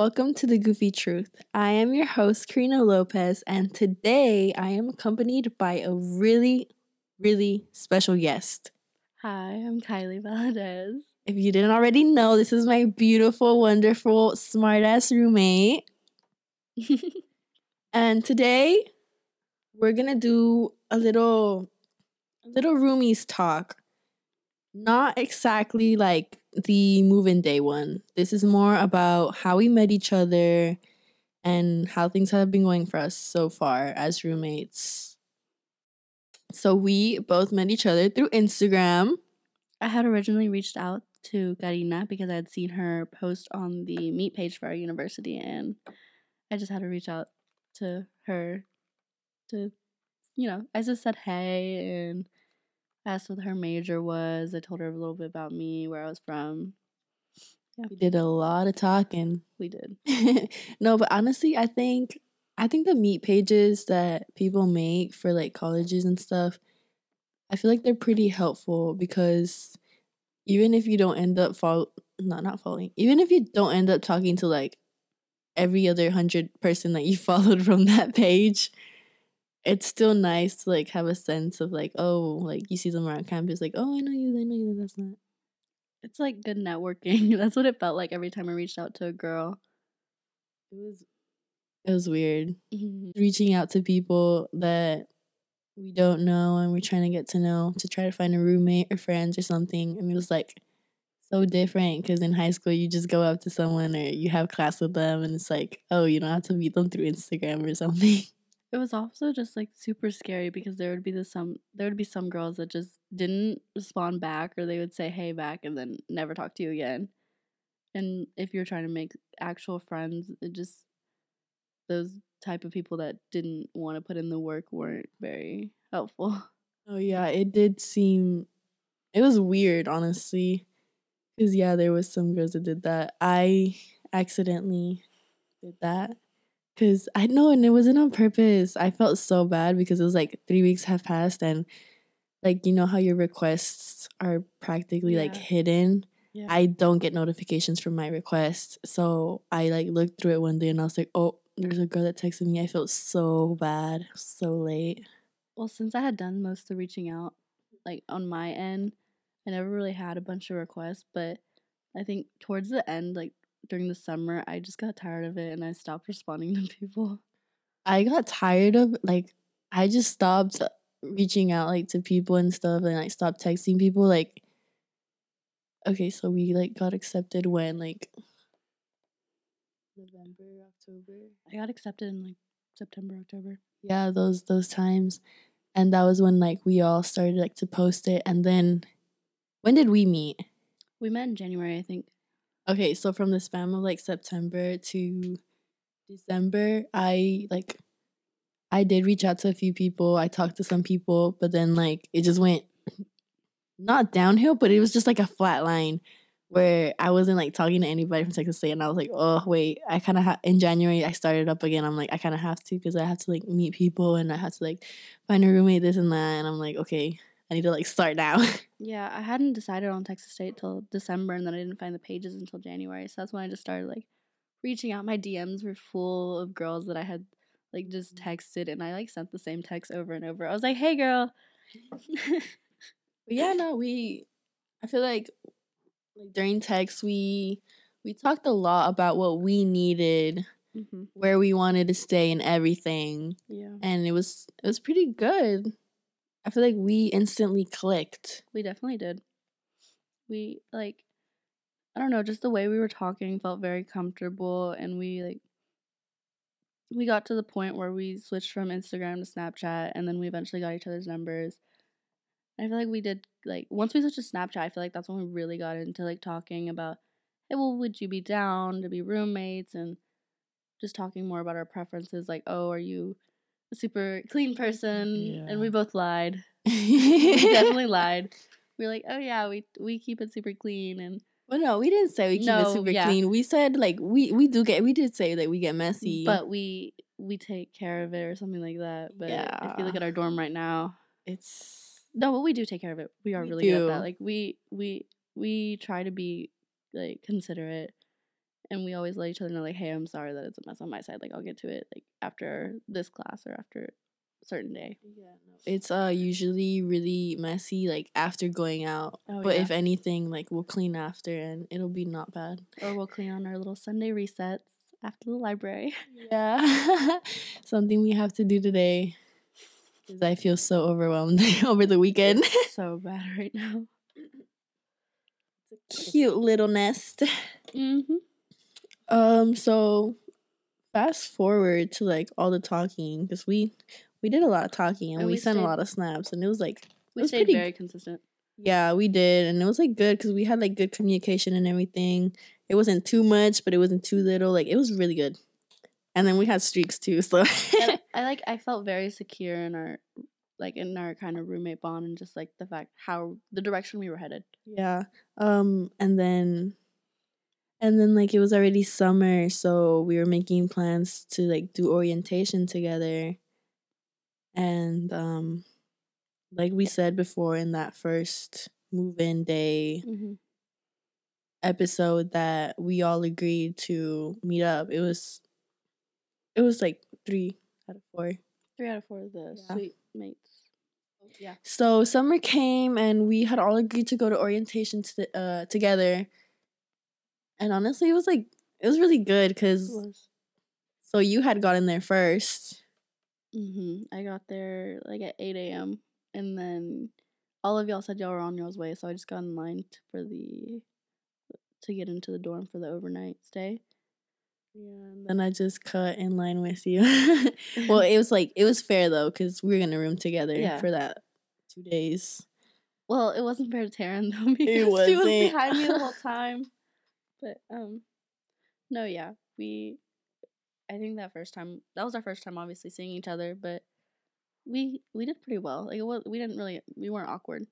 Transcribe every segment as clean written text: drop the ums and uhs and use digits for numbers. Welcome to the Goofy Truth. I am your host, Karina Lopez, and today I am accompanied by a really special guest. Hi, I'm Kylie Valdez. If you didn't already know, this is my beautiful, wonderful, smart-ass roommate. And today we're going to do a little roomies talk. Not exactly like the move-in day one. This is more about how we met each other and how things have been going for us so far as roommates. So we both met each other through Instagram. I had originally reached out to Karina because I had seen her post on the Meet page for our university, and I just had to reach out to her to, I just said hey and asked what her major was. I told her a little bit about me, where I was from. Yeah. We did a lot of talking. We did. No, but honestly, I think the Meet pages that people make for like colleges and stuff, I feel like they're pretty helpful because even if you don't end up even if you don't end up talking to like every other 100 person that you followed from that page, it's still nice to like have a sense of like, oh, like you see them around campus, like, oh, I know you. That's not. It's like good networking. That's what it felt like every time I reached out to a girl. It was weird. Mm-hmm. Reaching out to people that we don't know and we're trying to get to know to try to find a roommate or friends or something. And it was like so different because in high school you just go up to someone or you have class with them and it's like, oh, you don't have to meet them through Instagram or something. It was also just like super scary because there would be some girls that just didn't respond back, or they would say hey back and then never talk to you again. And if you're trying to make actual friends, it just those type of people that didn't want to put in the work weren't very helpful. Oh yeah, it was weird honestly, because yeah, there was some girls that did that. I accidentally did that. Because I know, and it wasn't on purpose. I felt so bad because it was like 3 weeks have passed and like, you know how your requests are practically like hidden? Yeah. I don't get notifications from my requests. So I like looked through it one day and I was like, oh, there's a girl that texted me. I felt so bad, so late. Well, since I had done most of the reaching out, like on my end, I never really had a bunch of requests. But I think towards the end, like, during the summer, I just got tired of it and I stopped responding to people. I got tired of, like, I just stopped reaching out, like, to people and stuff, and I stopped texting people. Like, okay, so we, like, got accepted when, like, November, October? I got accepted in, like, September, October. Yeah, those times. And that was when, like, we all started, like, to post it. And then, when did we meet? We met in January, I think. Okay, so from the spam of, like, September to December, I did reach out to a few people. I talked to some people, but then, like, it just went not downhill, but it was just, like, a flat line where I wasn't, like, talking to anybody from Texas State, and I was like, oh, wait, I kind of have... In January, I started up again. I'm like, I kind of have to because I have to, like, meet people, and I have to, like, find a roommate, this and that, and I'm like, okay, I need to, like, start now. Yeah, I hadn't decided on Texas State till December, and then I didn't find the pages until January. So that's when I just started, like, reaching out. My DMs were full of girls that I had, like, just texted, and I, like, sent the same text over and over. I was like, hey, girl. Yeah, no, I feel like during text, we talked a lot about what we needed, mm-hmm. where we wanted to stay and everything. Yeah. And it was pretty good. I feel like we instantly clicked. We definitely did. We, like, I don't know, just the way we were talking felt very comfortable, and we got to the point where we switched from Instagram to Snapchat, and then we eventually got each other's numbers. I feel like we did, like, once we switched to Snapchat, I feel like that's when we really got into, like, talking about, hey, well, would you be down to be roommates, and just talking more about our preferences, like, oh, are you a super clean person? Yeah. And we both lied. We definitely lied. We were like, oh yeah, we keep it super clean. And well, no, we didn't say we keep it super clean. We said like we did say that we get messy, but we take care of it or something like that. But yeah. If you look at our dorm right now, but we do take care of it. We are really good at that. Like we try to be like considerate And we always let each other know, like, hey, I'm sorry that it's a mess on my side. Like, I'll get to it, like, after this class or after a certain day. Yeah, no. It's usually really messy, like, after going out. Oh, but yeah. If anything, like, we'll clean after and it'll be not bad. Or we'll clean on our little Sunday resets after the library. Yeah. Something we have to do today because I feel so overwhelmed over the weekend. It's so bad right now. Cute little nest. Mm-hmm. So fast forward to, like, all the talking, because we did a lot of talking and we sent a lot of snaps, and it was, like, we stayed very consistent. Yeah, we did, and it was, like, good because we had, like, good communication and everything. It wasn't too much, but it wasn't too little. Like, it was really good. And then we had streaks too, so. I felt very secure in our, like, in our kind of roommate bond, and just, like, the fact how the direction we were headed. Yeah. And then, like, it was already summer, so we were making plans to, like, do orientation together. And, like we said before in that first move-in day episode, that we all agreed to meet up. It was, like, 3 out of 4. 3 out of 4 of the sweet mates. Yeah. So summer came, and we had all agreed to go to orientation together. And honestly, it was, like, it was really good because, so you had gotten there first. Mm-hmm. I got there, like, at 8 a.m. And then all of y'all said y'all were on y'all's way. So I just got in line to get into the dorm for the overnight stay. Yeah. And then I just cut in line with you. Well, it was, like, it was fair, though, because we were going to room together for that 2 days. Well, it wasn't fair to Taryn, though, because she was behind me the whole time. But, no, yeah, I think that was our first time, obviously, seeing each other, but we did pretty well. Like, we weren't awkward.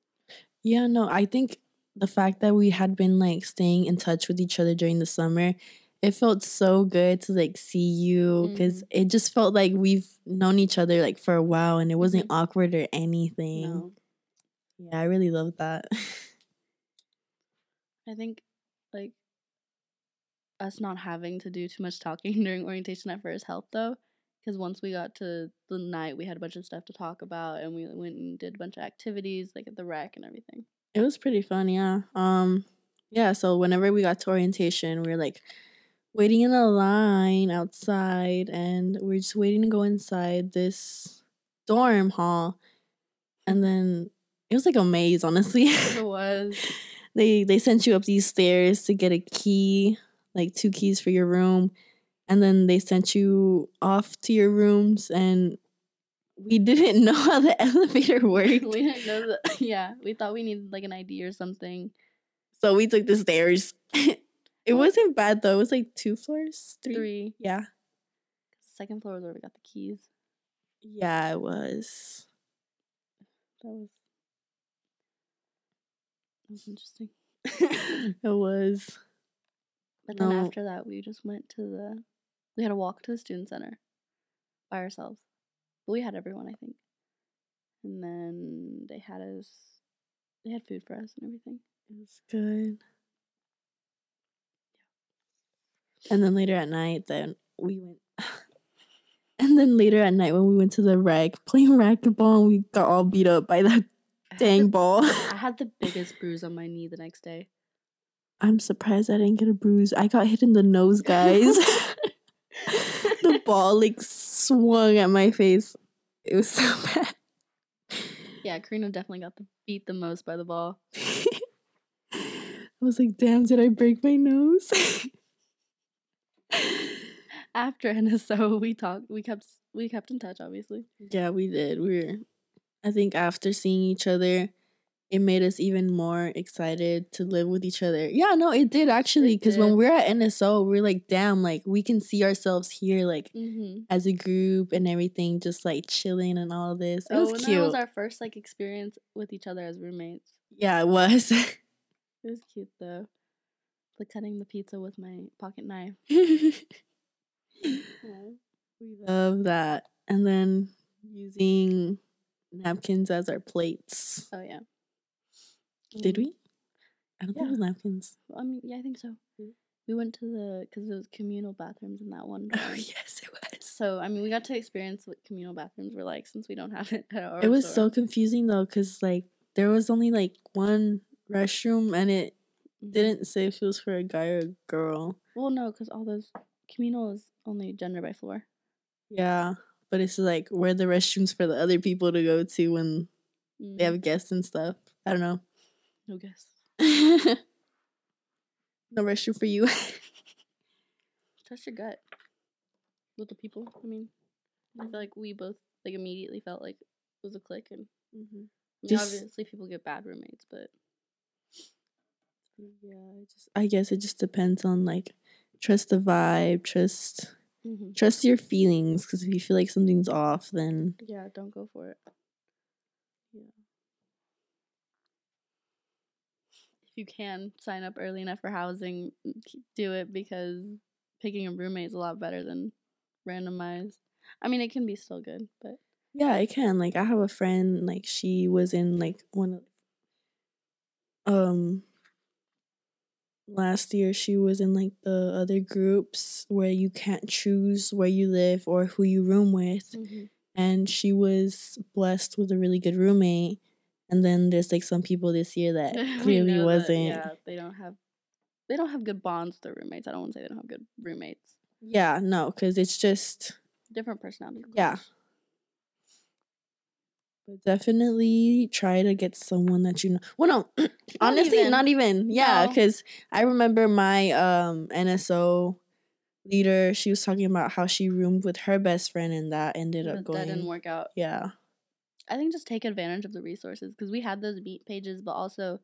Yeah, no, I think the fact that we had been, like, staying in touch with each other during the summer, it felt so good to, like, see you, because it just felt like we've known each other, like, for a while, and it wasn't awkward or anything. No. Yeah, I really loved that. I think, like, us not having to do too much talking during orientation at first helped, though, because once we got to the night, we had a bunch of stuff to talk about, and we went and did a bunch of activities, like, at the rec and everything. It was pretty fun, yeah. Yeah, so whenever we got to orientation, we were, like, waiting in a line outside, and we're just waiting to go inside this dorm hall, and then it was, like, a maze, honestly. It was. They sent you up these stairs to get a key, like, 2 keys for your room, and then they sent you off to your rooms, and we didn't know how the elevator worked. We didn't know that. Yeah, we thought we needed, like, an ID or something. So we took the stairs. It wasn't bad, though. It was, like, 2 floors? 3. Yeah. The 2nd floor was where we got the keys. Yeah, it was. That was interesting. It was. But then after that, we just went to we had a walk to the student center by ourselves. But we had everyone, I think. And then they had food for us and everything. It was good. Yeah. And then later at night, when we went to the rec, playing racquetball, and we got all beat up by that dang ball. I had the biggest bruise on my knee the next day. I'm surprised I didn't get a bruise. I got hit in the nose, guys. The ball, like, swung at my face. It was so bad. Yeah, Karina definitely got beat the most by the ball. I was like, damn, did I break my nose? After NSO, we talked. We kept in touch, obviously. Yeah, we did. I think after seeing each other, it made us even more excited to live with each other. Yeah, no, it did, actually, because when we're at NSO, we're like, damn, like, we can see ourselves here, like, as a group and everything, just, like, chilling and all this. It was cute. That was our first, like, experience with each other as roommates. Yeah, it was. It was cute, though. Like, cutting the pizza with my pocket knife. Yeah. We love that. And then using napkins as our plates. Oh, yeah. Did we? I don't think it was napkins. I mean, yeah, I think so. We went to the, because it was communal bathrooms in that one. Oh, yes, it was. So, I mean, we got to experience what communal bathrooms were like since we don't have it at our It was store. So confusing, though, because, like, there was only, like, one restroom, and it didn't say if it was for a guy or a girl. Well, no, because all those communal is only gender by floor. Yeah, but it's, like, where the restrooms for the other people to go to when they have guests and stuff. I don't know. No guests. No restroom for you. Trust your gut. With the people, I mean. I feel like we both, like, immediately felt like it was a click. And I mean, obviously, people get bad roommates, but... Yeah, I guess it just depends on, like, trust the vibe, trust your feelings. Because if you feel like something's off, then... Yeah, don't go for it. Yeah. You can sign up early enough for housing, do it, because picking a roommate is a lot better than randomized. I mean, it can be still good, but yeah, it can. Like, I have a friend, like, she was in, like, one of last year she was in, like, the other groups where you can't choose where you live or who you room with, and she was blessed with a really good roommate. And then there's, like, some people this year that clearly wasn't. That, yeah, they don't have good bonds with their roommates. I don't want to say they don't have good roommates. Yeah, no, because it's just different personality. Yeah. But definitely try to get someone that you know. Well, no, honestly, not even. Yeah, because I remember my NSO leader. She was talking about how she roomed with her best friend, and that ended up going. That didn't work out. Yeah. I think just take advantage of the resources, because we had those meet pages, but also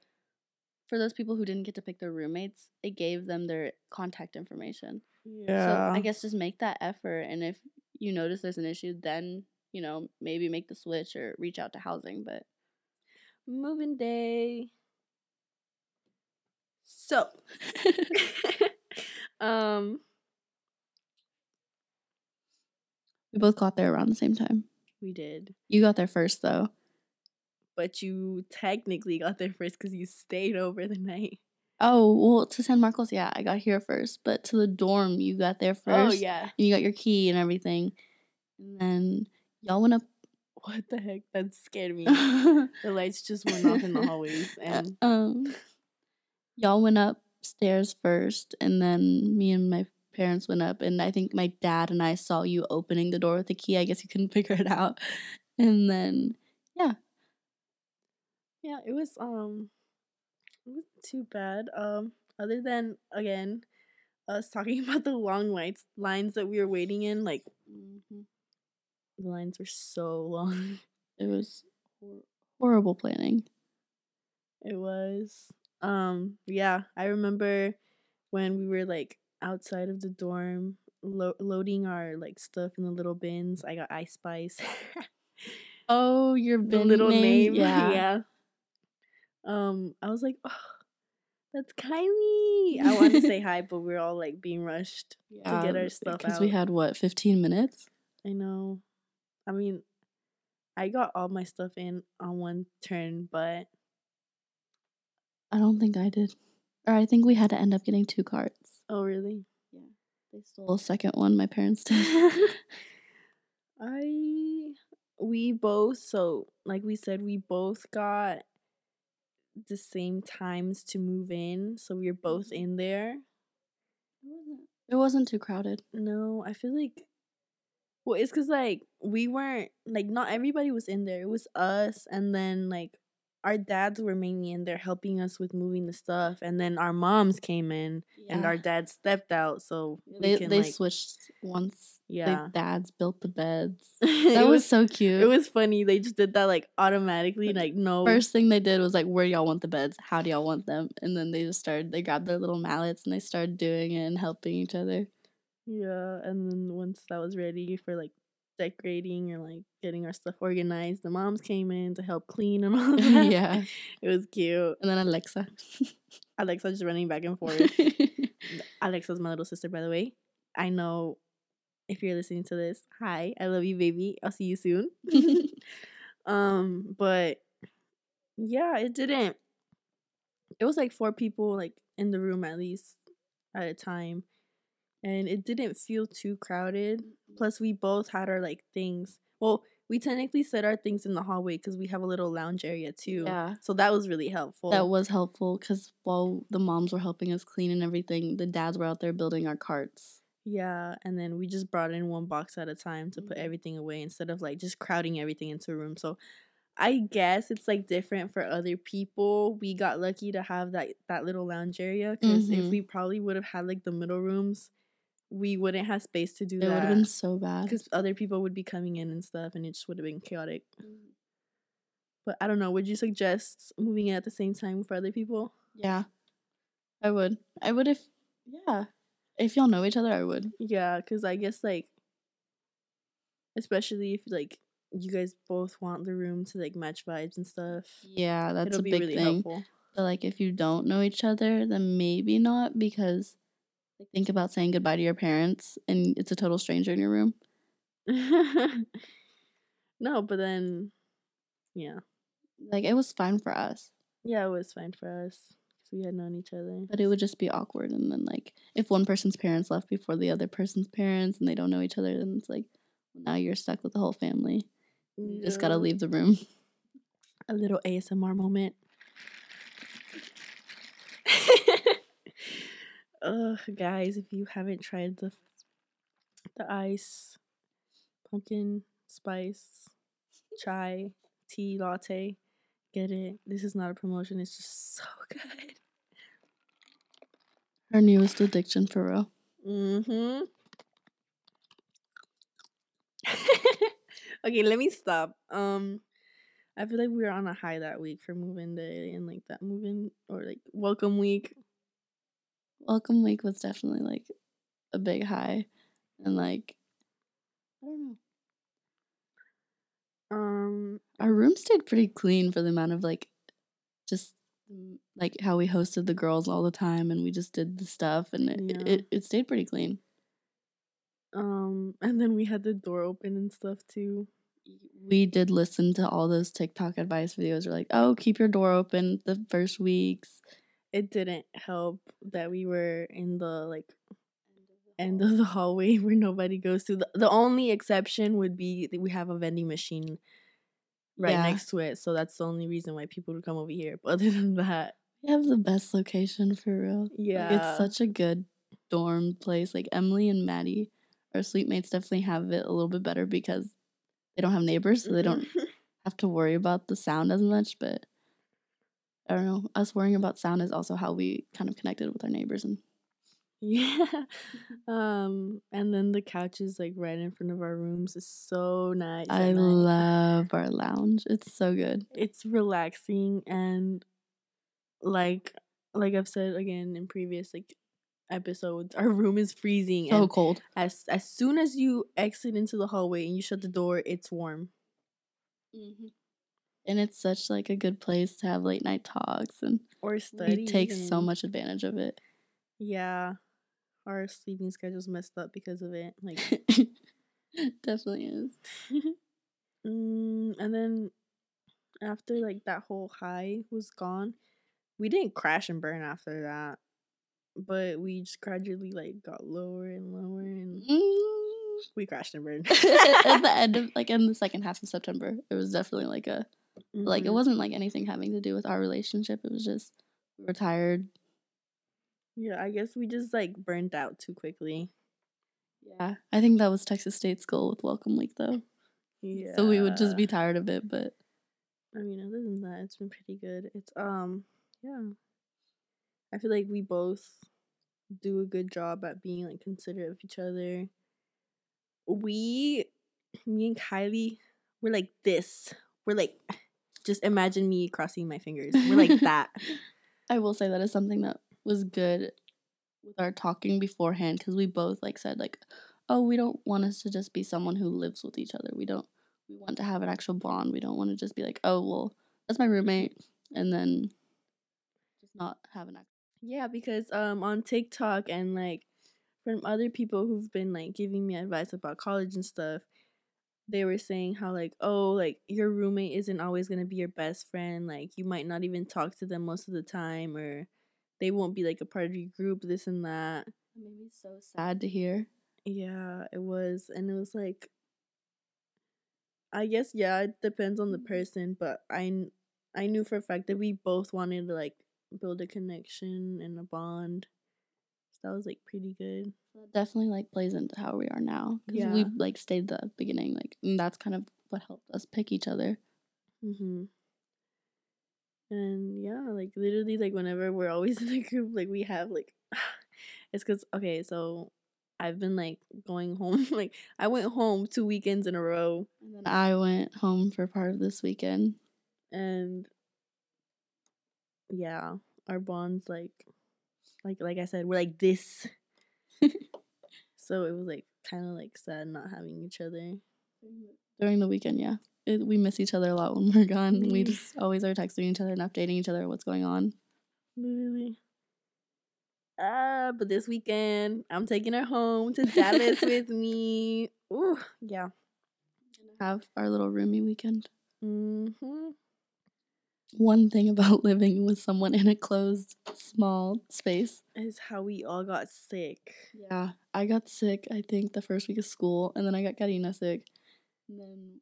for those people who didn't get to pick their roommates, it gave them their contact information. Yeah. So I guess just make that effort, and if you notice there's an issue, then, you know, maybe make the switch or reach out to housing, but... Moving day. So. We both got there around the same time. We did. You got there first, though. But you technically got there first because you stayed over the night. Oh, well, to San Marcos, yeah, I got here first. But to the dorm, you got there first. Oh, yeah. And you got your key and everything. And then y'all went up. What the heck? That scared me. The lights just went off in the hallways. And y'all went upstairs first, and then me and my parents went up, and I think my dad and I saw you opening the door with the key. I guess you couldn't figure it out. And then yeah it wasn't too bad, other than, again, us talking about the long lines that we were waiting in, like, the lines were so long. It was horrible planning. It was yeah, I remember when we were, like, outside of the dorm loading our, like, stuff in the little bins. I got Ice Spice. Oh, your bin the little name. Yeah. I was like, oh, that's Kylie. I wanted to say hi, but we were all, like, being rushed to get our stuff out. Because we had, what, 15 minutes? I know. I mean, I got all my stuff in on one turn, but I don't think I did. Or I think we had to end up getting two carts. Oh, really? Yeah. They stole the second one. My parents did. We both got the same times to move in, so we were both in there. It wasn't too crowded. No, I feel like, well, it's because, like, we weren't, like, not everybody was in there. It was us, and then, like, our dads were mainly in there helping us with moving the stuff, and then our moms came in, and our dads stepped out, so they like, switched once. Yeah, the dads built the beds. That was so cute. It was funny. They just did that, like, automatically. Like, no. First thing they did was, like, where y'all want the beds? How do y'all want them? And then they grabbed their little mallets and they started doing it and helping each other. Yeah, and then once that was ready for, like, decorating and, like, getting our stuff organized, the moms came in to help clean and all that. Yeah, it was cute. And then Alexa just running back and forth. Alexa's my little sister, by the way. I know if you're listening to this, hi, I love you, baby. I'll see you soon. But yeah, it was like 4 people, like, in the room at least. at a time, and it didn't feel too crowded. Plus, we both had our like things. Well, we technically set our things in the hallway because we have a little lounge area too. Yeah. So that was really helpful. That was helpful because while the moms were helping us clean and everything, the dads were out there building our carts. Yeah, and then we just brought in one box at a time to put everything away instead of like just crowding everything into a room. So I guess it's like different for other people. We got lucky to have that little lounge area because if we probably would have had like the middle rooms, we wouldn't have space to do that. It would have been so bad. Because other people would be coming in and stuff, and it just would have been chaotic. But I don't know. Would you suggest moving in at the same time for other people? Yeah. I would. I would if... Yeah. If y'all know each other, I would. Yeah, because I guess, like... Especially if, like, you guys both want the room to, like, match vibes and stuff. Yeah, that's a big really thing. Helpful. But, like, if you don't know each other, then maybe not, because... Think about saying goodbye to your parents and it's a total stranger in your room. No, but then, yeah. Like, it was fine for us. Yeah, it was fine for us because we had known each other. But it would just be awkward. And then, like, if one person's parents left before the other person's parents and they don't know each other, then it's like, now you're stuck with the whole family. You just gotta leave the room. A little ASMR moment. Ugh, guys, if you haven't tried the ice, pumpkin, spice, chai, tea, latte, get it. This is not a promotion. It's just so good. Her newest addiction, for real. Okay, let me stop. I feel like we were on a high that week for move-in day and, like, that move-in or, like, welcome week. Welcome week was definitely, like, a big high. And, like, I don't know. Our room stayed pretty clean for the amount of, like, just, like, how we hosted the girls all the time. And we just did the stuff. And it stayed pretty clean. And then we had the door open and stuff, too. We did listen to all those TikTok advice videos. We're like, oh, keep your door open the first weeks. It didn't help that we were in the, like, end of the hallway where nobody goes to. The only exception would be that we have a vending machine next to it. So that's the only reason why people would come over here. But other than that. We have the best location, for real. Yeah. Like, it's such a good dorm place. Like, Emily and Maddie, our sleep mates, definitely have it a little bit better because they don't have neighbors. So they don't have to worry about the sound as much, but. I don't know, us worrying about sound is also how we kind of connected with our neighbors. And and then the couch is, like, right in front of our rooms. It's so nice. I love our lounge. It's so good. It's relaxing, and like I've said again in previous, like, episodes, our room is freezing. So cold. As soon as you exit into the hallway and you shut the door, it's warm. And it's such, like, a good place to have late-night talks. Or study. We take so much advantage of it. Yeah. Our sleeping schedule's messed up because of it. Like, definitely is. And then after, like, that whole high was gone, we didn't crash and burn after that. But we just gradually, like, got lower and lower. And we crashed and burned. At the end of, like, in the second half of September, it was definitely, like, a... Like, it wasn't, like, anything having to do with our relationship. It was just, we were tired. Yeah, I guess we just, like, burned out too quickly. Yeah. I think that was Texas State's goal with Welcome Week, though. Yeah. So we would just be tired of it, but... I mean, other than that, it's been pretty good. It's, yeah. I feel like we both do a good job at being, like, considerate of each other. Me and Kylie, we're, like, this... We're like, just imagine me crossing my fingers. We're like that. I will say that is something that was good with our talking beforehand because we both, like, said, like, oh, we don't want us to just be someone who lives with each other. We want to have an actual bond. We don't want to just be like, oh, well, that's my roommate. And then just not have an actual. Yeah, because on TikTok and, like, from other people who've been, like, giving me advice about college and stuff, they were saying how, like, oh, like, your roommate isn't always going to be your best friend. Like, you might not even talk to them most of the time, or they won't be like a part of your group, this and that. It made me so sad to hear. Yeah, it was. And it was like, I guess, yeah, it depends on the person, but I knew for a fact that we both wanted to like build a connection and a bond. So that was like pretty good. That definitely like plays into how we are now, because yeah, we like stayed the beginning, like, and that's kind of what helped us pick each other. Mm-hmm. And yeah, like literally, like whenever we're always in a group, like we have like, it's because, okay, so I've been like going home, like I went home 2 weekends in a row, and then I went home for part of this weekend. And yeah, our bonds, like I said, we're like this. So it was like kind of like sad not having each other during the weekend. Yeah, we miss each other a lot when we're gone. Really? We just always are texting each other and updating each other what's going on. Literally. But this weekend I'm taking her home to Dallas with me. Ooh, yeah. Have our little roomie weekend. Mm-hmm. One thing about living with someone in a closed, small space is how we all got sick. Yeah, I got sick, I think, the first week of school, and then I got Karina sick.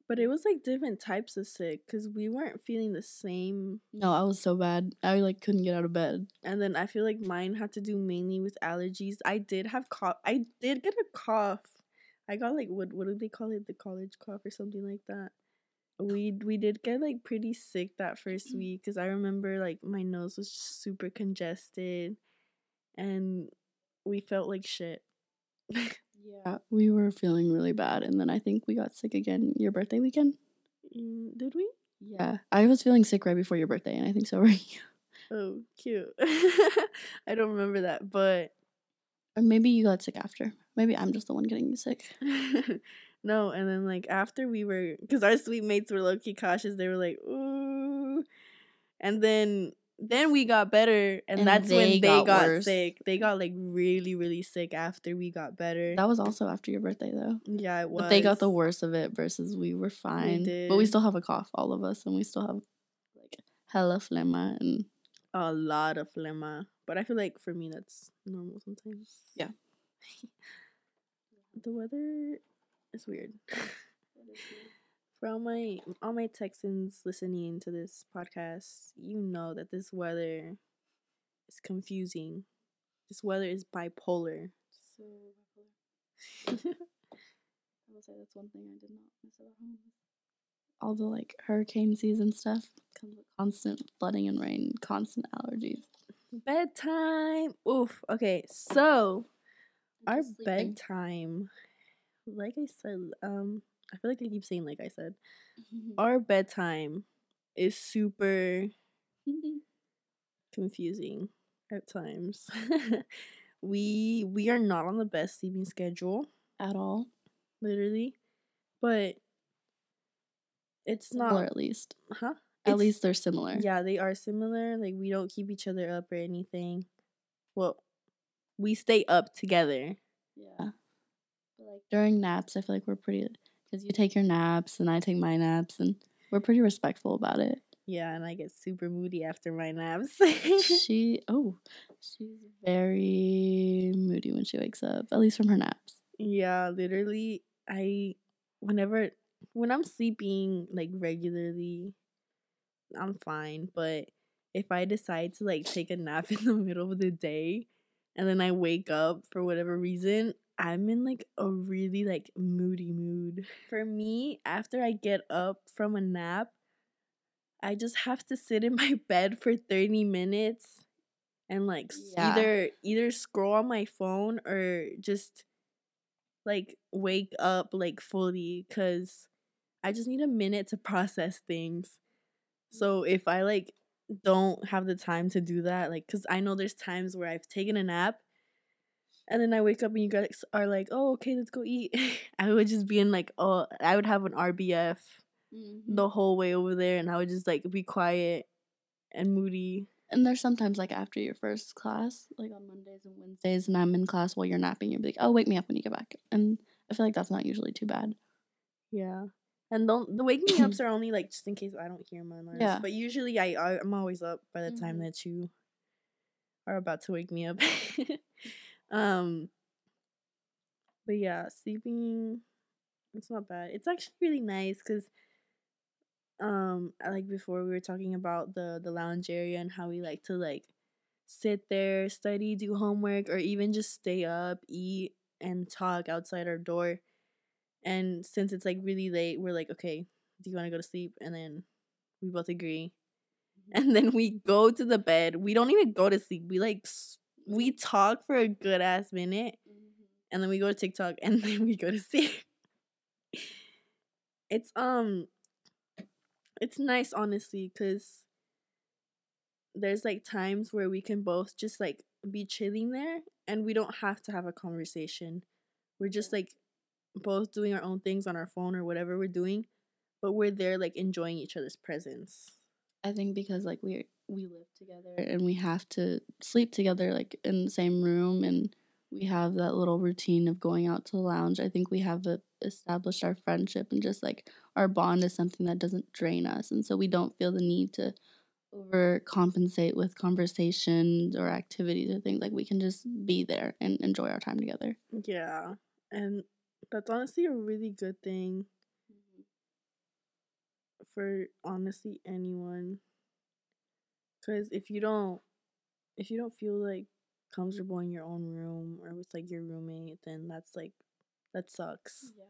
But it was, like, different types of sick, because we weren't feeling the same. No, I was so bad. I, like, couldn't get out of bed. And then I feel like mine had to do mainly with allergies. I did have cough. I did get a cough. I got, like, what do they call it? The college cough or something like that. We did get, like, pretty sick that first week, because I remember, like, my nose was super congested, and we felt like shit. Yeah, we were feeling really bad, and then I think we got sick again your birthday weekend. Did we? Yeah, I was feeling sick right before your birthday, and I think so were you. Oh, cute. I don't remember that, but... Or maybe you got sick after. Maybe I'm just the one getting sick. No, and then, like, after we were... Because our suite mates were low-key cautious. They were like, ooh. And then we got better. And that's when they got sick. They got, like, really, really sick after we got better. That was also after your birthday, though. Yeah, it was. But they got the worst of it versus we were fine. We did. But we still have a cough, all of us. And we still have, like, hella phlegma and... A lot of phlegma. But I feel like, for me, that's normal sometimes. Yeah. The weather... It's weird. For all my Texans listening to this podcast, you know that this weather is confusing. This weather is bipolar. So bipolar. I will say that's one thing I did not miss about home. All the like hurricane season stuff comes with constant flooding and rain, constant allergies. Bedtime. Oof. Okay, so our bedtime. Like I said, I feel like I keep saying like I said. Mm-hmm. Our bedtime is super confusing at times. We are not on the best sleeping schedule at all, literally. But it's not, or at least, huh? At least they're similar. Yeah, they are similar. Like we don't keep each other up or anything. Well, we stay up together. Yeah. Like during naps, I feel like we're pretty, because you take your naps and I take my naps, and we're pretty respectful about it. Yeah, and I get super moody after my naps. She's very moody when she wakes up, at least from her naps. Yeah, literally, when I'm sleeping like regularly, I'm fine. But if I decide to like take a nap in the middle of the day, and then I wake up for whatever reason, I'm in, like, a really, like, moody mood. For me, after I get up from a nap, I just have to sit in my bed for 30 minutes and, like, yeah, either scroll on my phone or just, like, wake up, like, fully, because I just need a minute to process things. So if I, like, don't have the time to do that, like, because I know there's times where I've taken a nap, and then I wake up and you guys are like, oh, okay, let's go eat. I would just be in like, oh, I would have an RBF the whole way over there. And I would just like be quiet and moody. And there's sometimes like after your first class, like on Mondays and Wednesdays, and I'm in class while you're napping, you'll be like, oh, wake me up when you get back. And I feel like that's not usually too bad. Yeah. And the wake me ups are only like just in case I don't hear my alarms. Yeah. But usually I'm always up by the time that you are about to wake me up. But yeah, sleeping, it's not bad. It's actually really nice because like before we were talking about the lounge area and how we like to like sit there, study, do homework, or even just stay up, eat, and talk outside our door. And since it's like really late, we're like, okay, do you want to go to sleep? And then we both agree. And then we go to the bed. We don't even go to sleep. We talk for a good ass minute. And then we go to TikTok and then we go to sleep. It's nice, honestly, because there's like times where we can both just like be chilling there and we don't have to have a conversation. We're just like both doing our own things on our phone or whatever we're doing, but we're there like enjoying each other's presence. I think because like we live together and we have to sleep together like in the same room, and we have that little routine of going out to the lounge. I think we have established our friendship, and just like our bond is something that doesn't drain us, and so we don't feel the need to overcompensate with conversations or activities or things. Like, we can just be there and enjoy our time together. Yeah, and that's honestly a really good thing for honestly anyone, because if you don't feel like comfortable in your own room or with like your roommate, then that's like, that sucks. Yeah,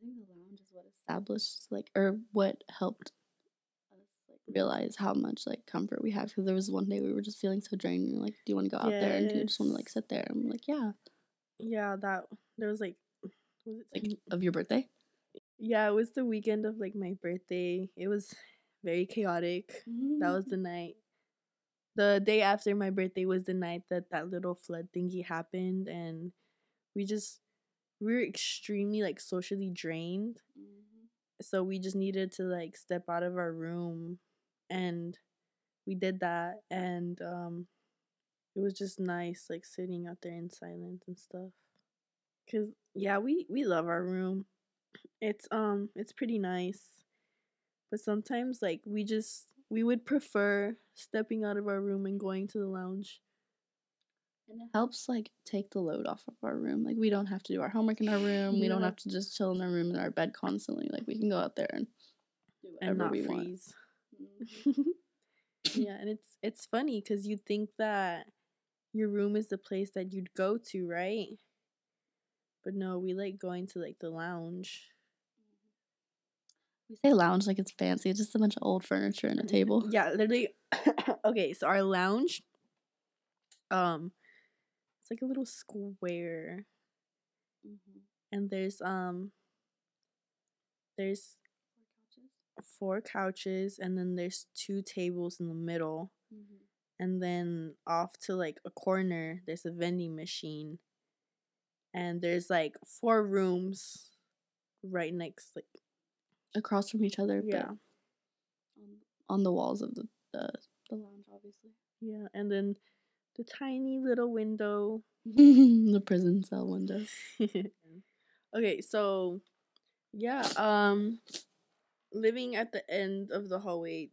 I think the lounge is what established like, or what helped us like realize how much like comfort we have, because there was one day we were just feeling so drained and we were like, do you want to go out there, and do you just want to like sit there? And I'm like, yeah, that there was like, was it like of your birthday? Yeah, it was the weekend of, like, my birthday. It was very chaotic. Mm-hmm. That was the night. The day after my birthday was the night that little flood thingy happened. And we were extremely, like, socially drained. Mm-hmm. So we just needed to, like, step out of our room. And we did that. And it was just nice, like, sitting out there in silence and stuff. Because, yeah, we love our room. It's pretty nice, but sometimes like we would prefer stepping out of our room and going to the lounge, and it helps like take the load off of our room. Like, we don't have to do our homework in our room. Yeah. We don't have to just chill in our room in our bed constantly. Like, we can go out there and do whatever we want. Yeah, and it's funny because you think that your room is the place that you'd go to, right? But no, we like going to, like, the lounge. We say lounge like it's fancy. It's just a bunch of old furniture and a table. Yeah, literally. Okay, so our lounge, it's like a little square. Mm-hmm. And there's 4 couches, and then there's 2 tables in the middle. Mm-hmm. And then off to, like, a corner, there's a vending machine. And there's, like, 4 rooms right next, like... across from each other. Yeah. But on the walls of the lounge, obviously. Yeah, and then the tiny little window. The prison cell window. Okay, so, yeah. Living at the end of the hallway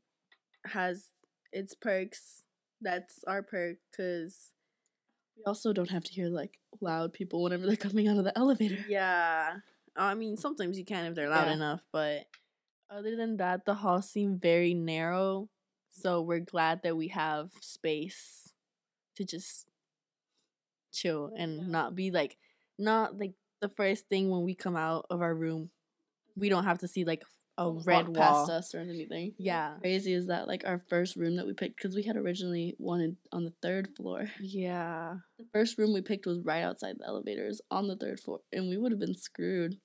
has its perks. That's our perk, because... we also don't have to hear, like, loud people whenever they're coming out of the elevator. Yeah. I mean, sometimes you can if they're loud enough, but other than that, the hall seemed very narrow, so we're glad that we have space to just chill and not be, like, the first thing when we come out of our room, we don't have to see, like, a red wall past us or anything. Yeah. What's crazy is that, like, our first room that we picked, because we had originally wanted on the 3rd floor. Yeah. The first room we picked was right outside the elevators on the 3rd floor, and we would have been screwed.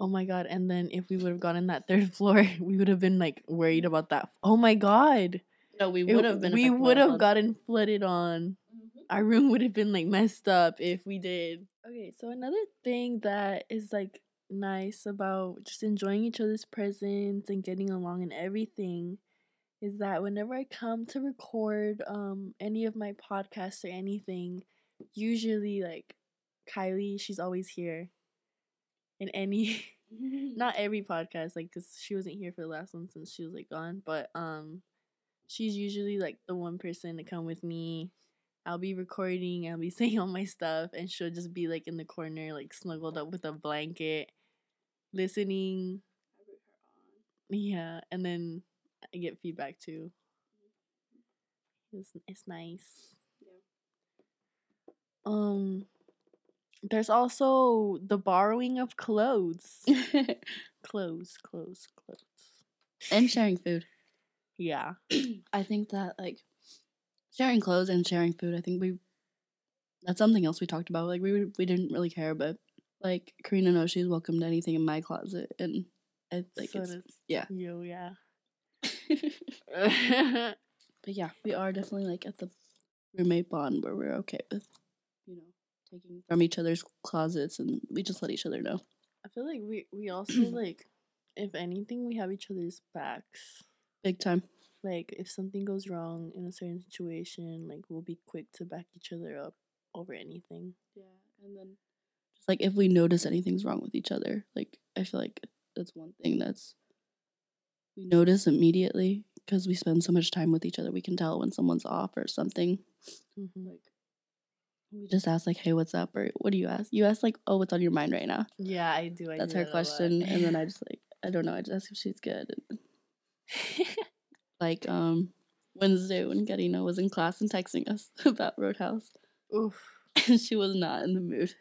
Oh my god. And then if we would have gotten that 3rd floor, we would have been, like, worried about that. Oh my god. No, we would have been. We would have gotten flooded on. Mm-hmm. Our room would have been, like, messed up if we did. Okay, so another thing that is, like, nice about just enjoying each other's presence and getting along and everything is that whenever I come to record any of my podcasts or anything, usually, like, Kylie, she's always here in any not every podcast, like, because she wasn't here for the last one since she was, like, gone, but she's usually like the one person to come with me. I'll be recording, I'll be saying all my stuff, and she'll just be like in the corner, like snuggled up with a blanket, listening. I put her on. Yeah, and then I get feedback too. It's nice. Yeah. There's also the borrowing of clothes. clothes. And sharing food. Yeah. I think that, like, sharing clothes and sharing food, I think that's something else we talked about. Like, we didn't really care, but, like, Karina knows she's welcome to anything in my closet. And, I like, so it's yeah. You, yeah. But, yeah, we are definitely, like, at the roommate bond where we're okay with, you know, taking from each other's closets, and we just let each other know. I feel like we also, like, if anything, we have each other's backs. Big time. Like, if something goes wrong in a certain situation, like, we'll be quick to back each other up over anything. Yeah, and then just, like, if we notice anything's wrong with each other, like, I feel like that's one thing that's, we notice immediately, because we spend so much time with each other, we can tell when someone's off or something. Mm-hmm. Like, we just ask, like, hey, what's up? Or what do you ask? You ask, like, oh, what's on your mind right now? Yeah, I do. That's her question. And then I just, like, I don't know. I just ask if she's good. Like, Wednesday when Karina was in class and texting us about Roadhouse. Oof. And she was not in the mood.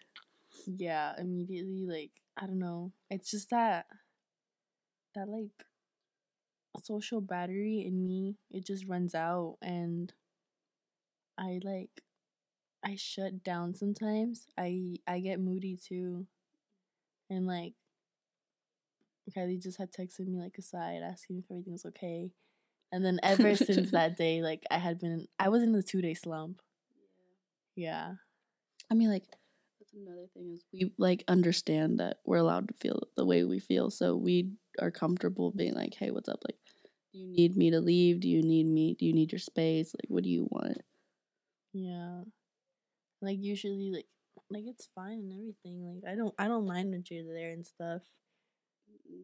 Yeah, immediately, like, I don't know. It's just that, like, social battery in me, it just runs out. And I shut down sometimes. I get moody too. And, like, Kylie just had texted me, like, aside, asking if everything was okay. And then ever since that day, like, I was in the 2-day slump. Yeah. I mean, like, that's another thing is we, like, understand that we're allowed to feel the way we feel. So we are comfortable being like, hey, what's up? Like, do you need me to leave? Do you need your space? Like, what do you want? Yeah. Like, usually, like it's fine and everything. Like, I don't mind when you're there and stuff.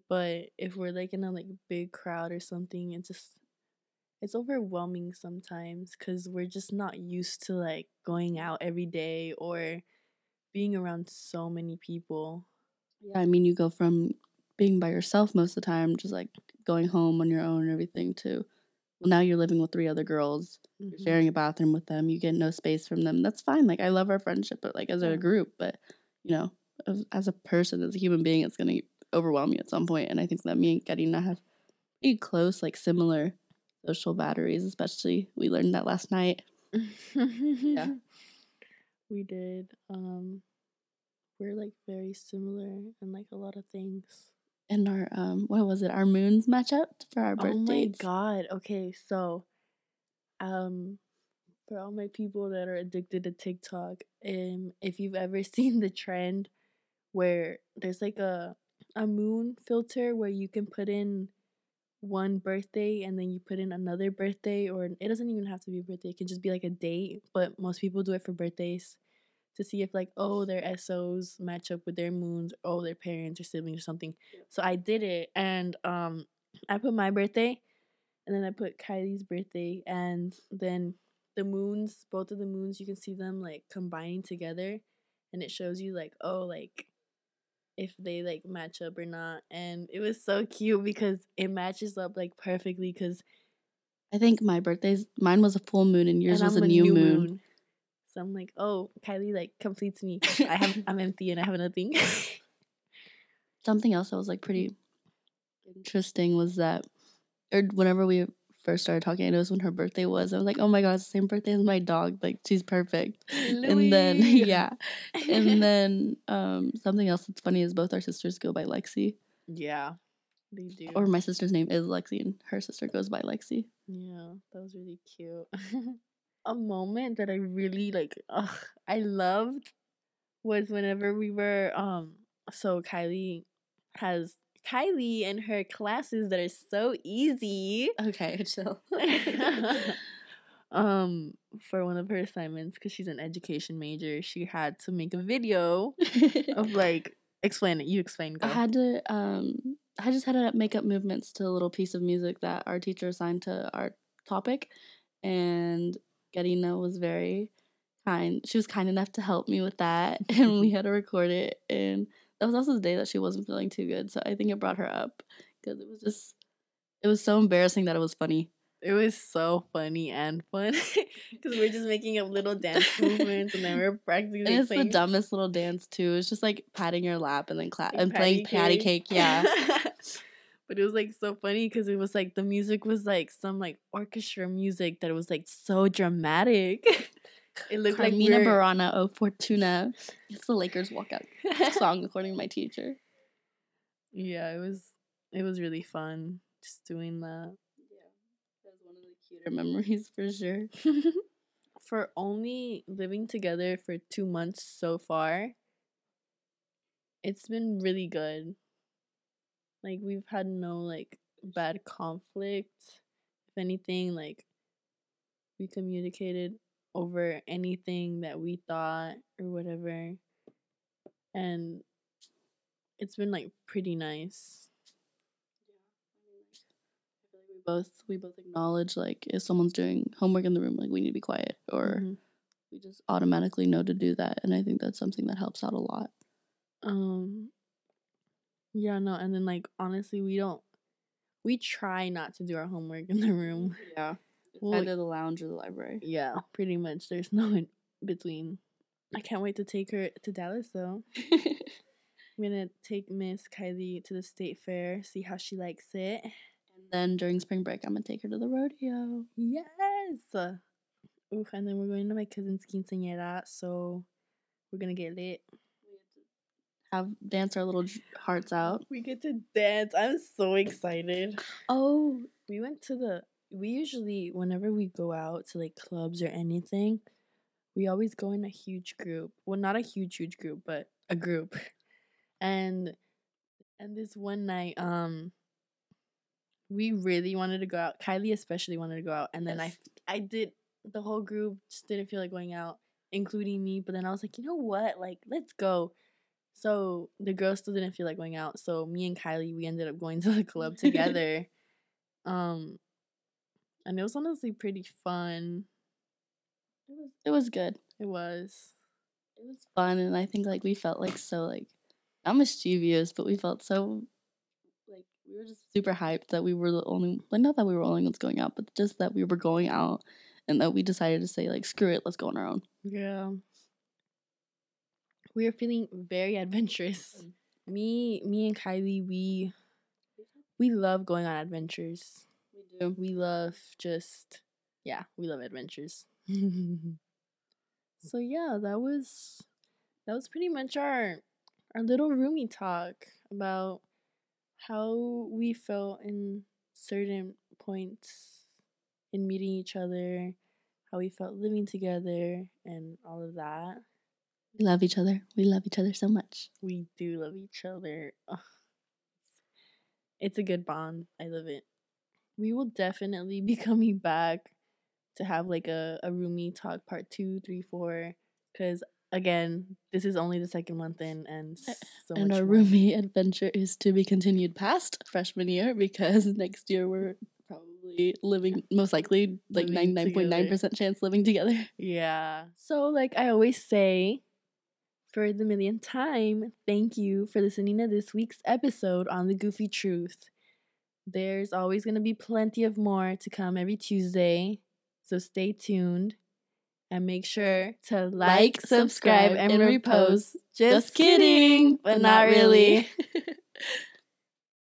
But if we're, like, in a, like, big crowd or something, it's overwhelming sometimes, because we're just not used to, like, going out every day or being around so many people. Yeah, I mean, you go from being by yourself most of the time, just, like, going home on your own and everything, too. Well, now you're living with 3 other girls, mm-hmm. You're sharing a bathroom with them, you get no space from them. That's fine. Like, I love our friendship, but, like, as a group, but, you know, as a person, as a human being, it's going to overwhelm you at some point. And I think that me and Karina have pretty close, like, similar social batteries, especially. We learned that last night. Yeah. We did. We're, like, very similar in, like, a lot of things. And our, what was it? Our moons match up for our birthdays. Oh, my God. Okay, so, for all my people that are addicted to TikTok, if you've ever seen the trend where there's, like, a moon filter where you can put in one birthday and then you put in another birthday, or it doesn't even have to be a birthday, it can just be like a date, but most people do it for birthdays to see if, like, oh, their SOs match up with their moons, oh, their parents or siblings or something. So I did it, and I put my birthday, and then I put Kylie's birthday, and then the moons, both of the moons, you can see them, like, combining together, and it shows you, like, oh, like, if they, like, match up or not. And it was so cute because it matches up, like, perfectly, because I think mine was a full moon and yours was a new moon. So I'm like, oh, Kylie, like, completes me. I'm empty and I have nothing. Something else that was, like, pretty interesting was that, or whenever we first started talking, I noticed when her birthday was, I was like, oh my God, it's the same birthday as my dog, like, she's perfect. Louis. And then something else that's funny is both our sisters go by Lexi. Yeah, they do. Or my sister's name is Lexi and her sister goes by Lexi. Yeah, that was really cute. A moment that I really, like, I loved was whenever we were so Kylie has Kylie and her classes that are so easy. Okay, chill. For one of her assignments, because she's an education major, she had to make a video of, like, explain it. You explain, girl. I had to, I just had to make up movements to a little piece of music that our teacher assigned to our topic, and Karina was very kind. She was kind enough to help me with that, and we had to record it. And that was also the day that she wasn't feeling too good, so I think it brought her up because it was just, it was so embarrassing that it was funny. It was so funny and fun because we're just making up little dance movements and then we're practicing. And it's playing the dumbest little dance too. It's just like patting your lap and then and playing patty cake. Yeah. But it was like so funny because it was like the music was like some like orchestra music that was like so dramatic. It looked like Carmina Burana, O Fortuna. It's the Lakers walkout song, according to my teacher. Yeah, it was really fun just doing that. Cuter memories for sure. For only living together for 2 months so far, it's been really good. Like, we've had no like bad conflict. If anything, like, we communicated over anything that we thought or whatever, and it's been like pretty nice. We both acknowledge, like, if someone's doing homework in the room, like, we need to be quiet, or we just automatically know to do that, and I think that's something that helps out a lot. Yeah, no, and then, like, honestly, we try not to do our homework in the room. Yeah. Well, either the lounge or the library. Yeah, pretty much. There's no in between. I can't wait to take her to Dallas, though. I'm gonna take Miss Kylie to the state fair, see how she likes it. Then during spring break, I'm going to take her to the rodeo. Yes! Oof, and then we're going to my cousin's quinceañera, so we're going to get lit. Dance our little hearts out. We get to dance. I'm so excited. Oh, we usually, whenever we go out to, like, clubs or anything, we always go in a huge group. Well, not a huge, huge group, but a group. And this one night, we really wanted to go out. Kylie especially wanted to go out. And then yes. I did. The whole group just didn't feel like going out, including me. But then I was like, you know what? Like, let's go. So the girls still didn't feel like going out. So me and Kylie, we ended up going to the club together. And it was honestly pretty fun. It was good. It was fun. And I think, like, we felt, like, so, like, not mischievous, but we felt so... We were just super hyped that we were the only, like, not that we were only ones going out, but just that we were going out and that we decided to say, like, screw it, let's go on our own. Yeah. We were feeling very adventurous. Me and Kylie, we love going on adventures. We do. We love just, yeah, we love adventures. So, yeah, that was pretty much our little roomie talk about how we felt in certain points in meeting each other, how we felt living together, and all of that. We love each other. We love each other so much. We do love each other. Ugh. It's a good bond. I love it. We will definitely be coming back to have, like, a roomie talk part 2, 3, 4, because again, this is only the second month in, and so much. And our roomie adventure is to be continued past freshman year, because next year we're probably living, most likely, like 99.9% chance living together. Yeah. So, like I always say, for the millionth time, thank you for listening to this week's episode on The Goofy Truth. There's always going to be plenty of more to come every Tuesday, so stay tuned. And make sure to like, subscribe, and repost. Just kidding, but not really.